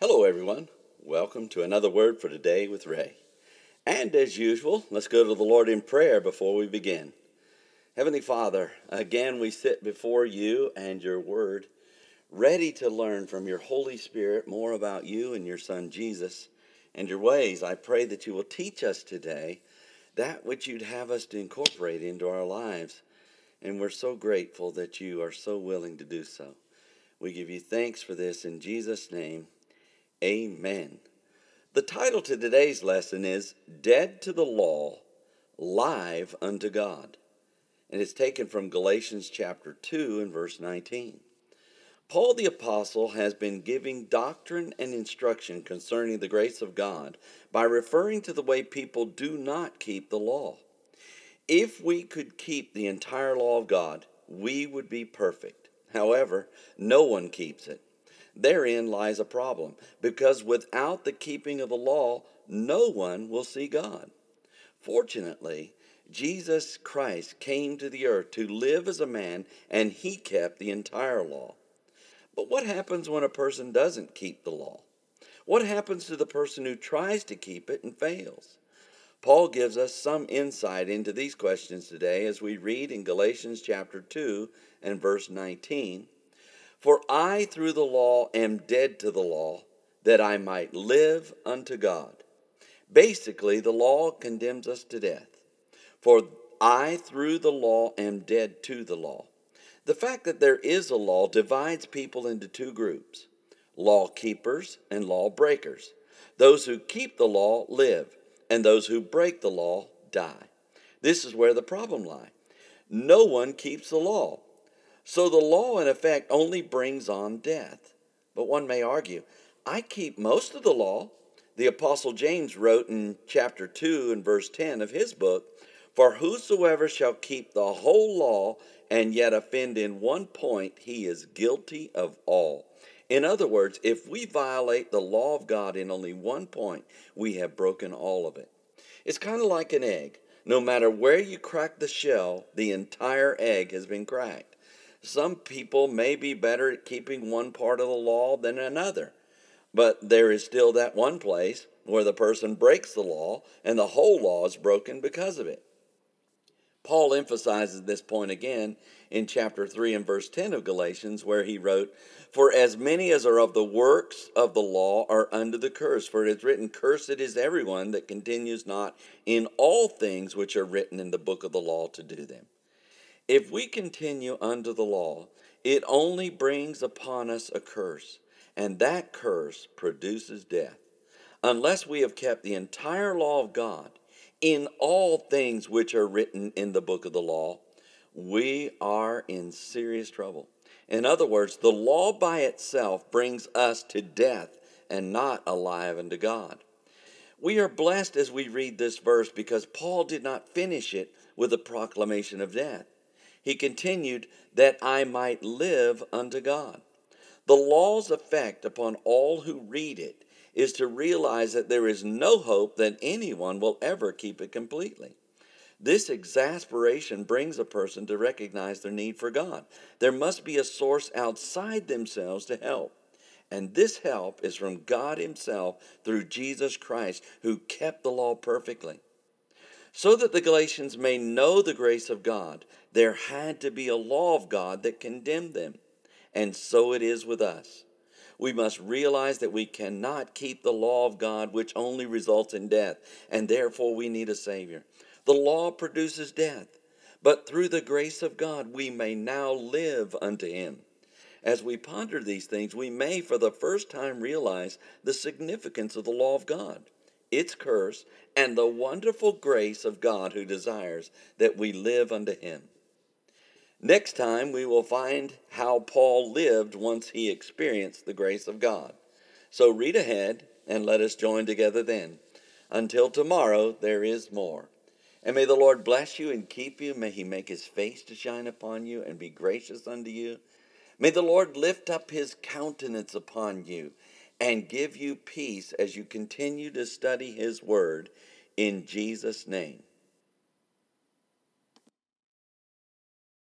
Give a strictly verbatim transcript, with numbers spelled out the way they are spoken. Hello everyone, welcome to another Word for Today with Ray. And as usual, let's go to the Lord in prayer before we begin. Heavenly Father, again we sit before you and your Word, ready to learn from your Holy Spirit more about you and your Son Jesus and your ways. I pray that you will teach us today that which you'd have us to incorporate into our lives. And we're so grateful that you are so willing to do so. We give you thanks for this in Jesus' name. Amen. The title to today's lesson is Dead to the Law, Live unto God. And it's taken from Galatians chapter two and verse nineteen. Paul the Apostle has been giving doctrine and instruction concerning the grace of God by referring to the way people do not keep the law. If we could keep the entire law of God, we would be perfect. However, no one keeps it. Therein lies a problem, because without the keeping of the law, no one will see God. Fortunately, Jesus Christ came to the earth to live as a man, and he kept the entire law. But what happens when a person doesn't keep the law? What happens to the person who tries to keep it and fails? Paul gives us some insight into these questions today as we read in Galatians chapter two and verse nineteen. For I through the law am dead to the law, that I might live unto God. Basically, the law condemns us to death. For I through the law am dead to the law. The fact that there is a law divides people into two groups, law keepers and law breakers. Those who keep the law live, and those who break the law die. This is where the problem lies. No one keeps the law. So the law, in effect, only brings on death. But one may argue, I keep most of the law. The Apostle James wrote in chapter two and verse ten of his book, For whosoever shall keep the whole law and yet offend in one point, he is guilty of all. In other words, if we violate the law of God in only one point, we have broken all of it. It's kind of like an egg. No matter where you crack the shell, the entire egg has been cracked. Some people may be better at keeping one part of the law than another, but there is still that one place where the person breaks the law and the whole law is broken because of it. Paul emphasizes this point again in chapter three and verse ten of Galatians, where he wrote, For as many as are of the works of the law are under the curse, for it is written, Cursed is everyone that continues not in all things which are written in the book of the law to do them. If we continue under the law, it only brings upon us a curse, and that curse produces death. Unless we have kept the entire law of God in all things which are written in the book of the law, we are in serious trouble. In other words, the law by itself brings us to death and not alive unto God. We are blessed as we read this verse because Paul did not finish it with a proclamation of death. He continued, that I might live unto God. The law's effect upon all who read it is to realize that there is no hope that anyone will ever keep it completely. This exasperation brings a person to recognize their need for God. There must be a source outside themselves to help. And this help is from God himself through Jesus Christ, who kept the law perfectly. So that the Galatians may know the grace of God, there had to be a law of God that condemned them. And so it is with us. We must realize that we cannot keep the law of God, which only results in death, and therefore we need a Savior. The law produces death, but through the grace of God we may now live unto him. As we ponder these things, we may for the first time realize the significance of the law of God, its curse, and the wonderful grace of God who desires that we live unto him. Next time we will find how Paul lived once he experienced the grace of God. So read ahead and let us join together then. Until tomorrow, there is more. And may the Lord bless you and keep you. May he make his face to shine upon you and be gracious unto you. May the Lord lift up his countenance upon you and give you peace as you continue to study his word, in Jesus' name.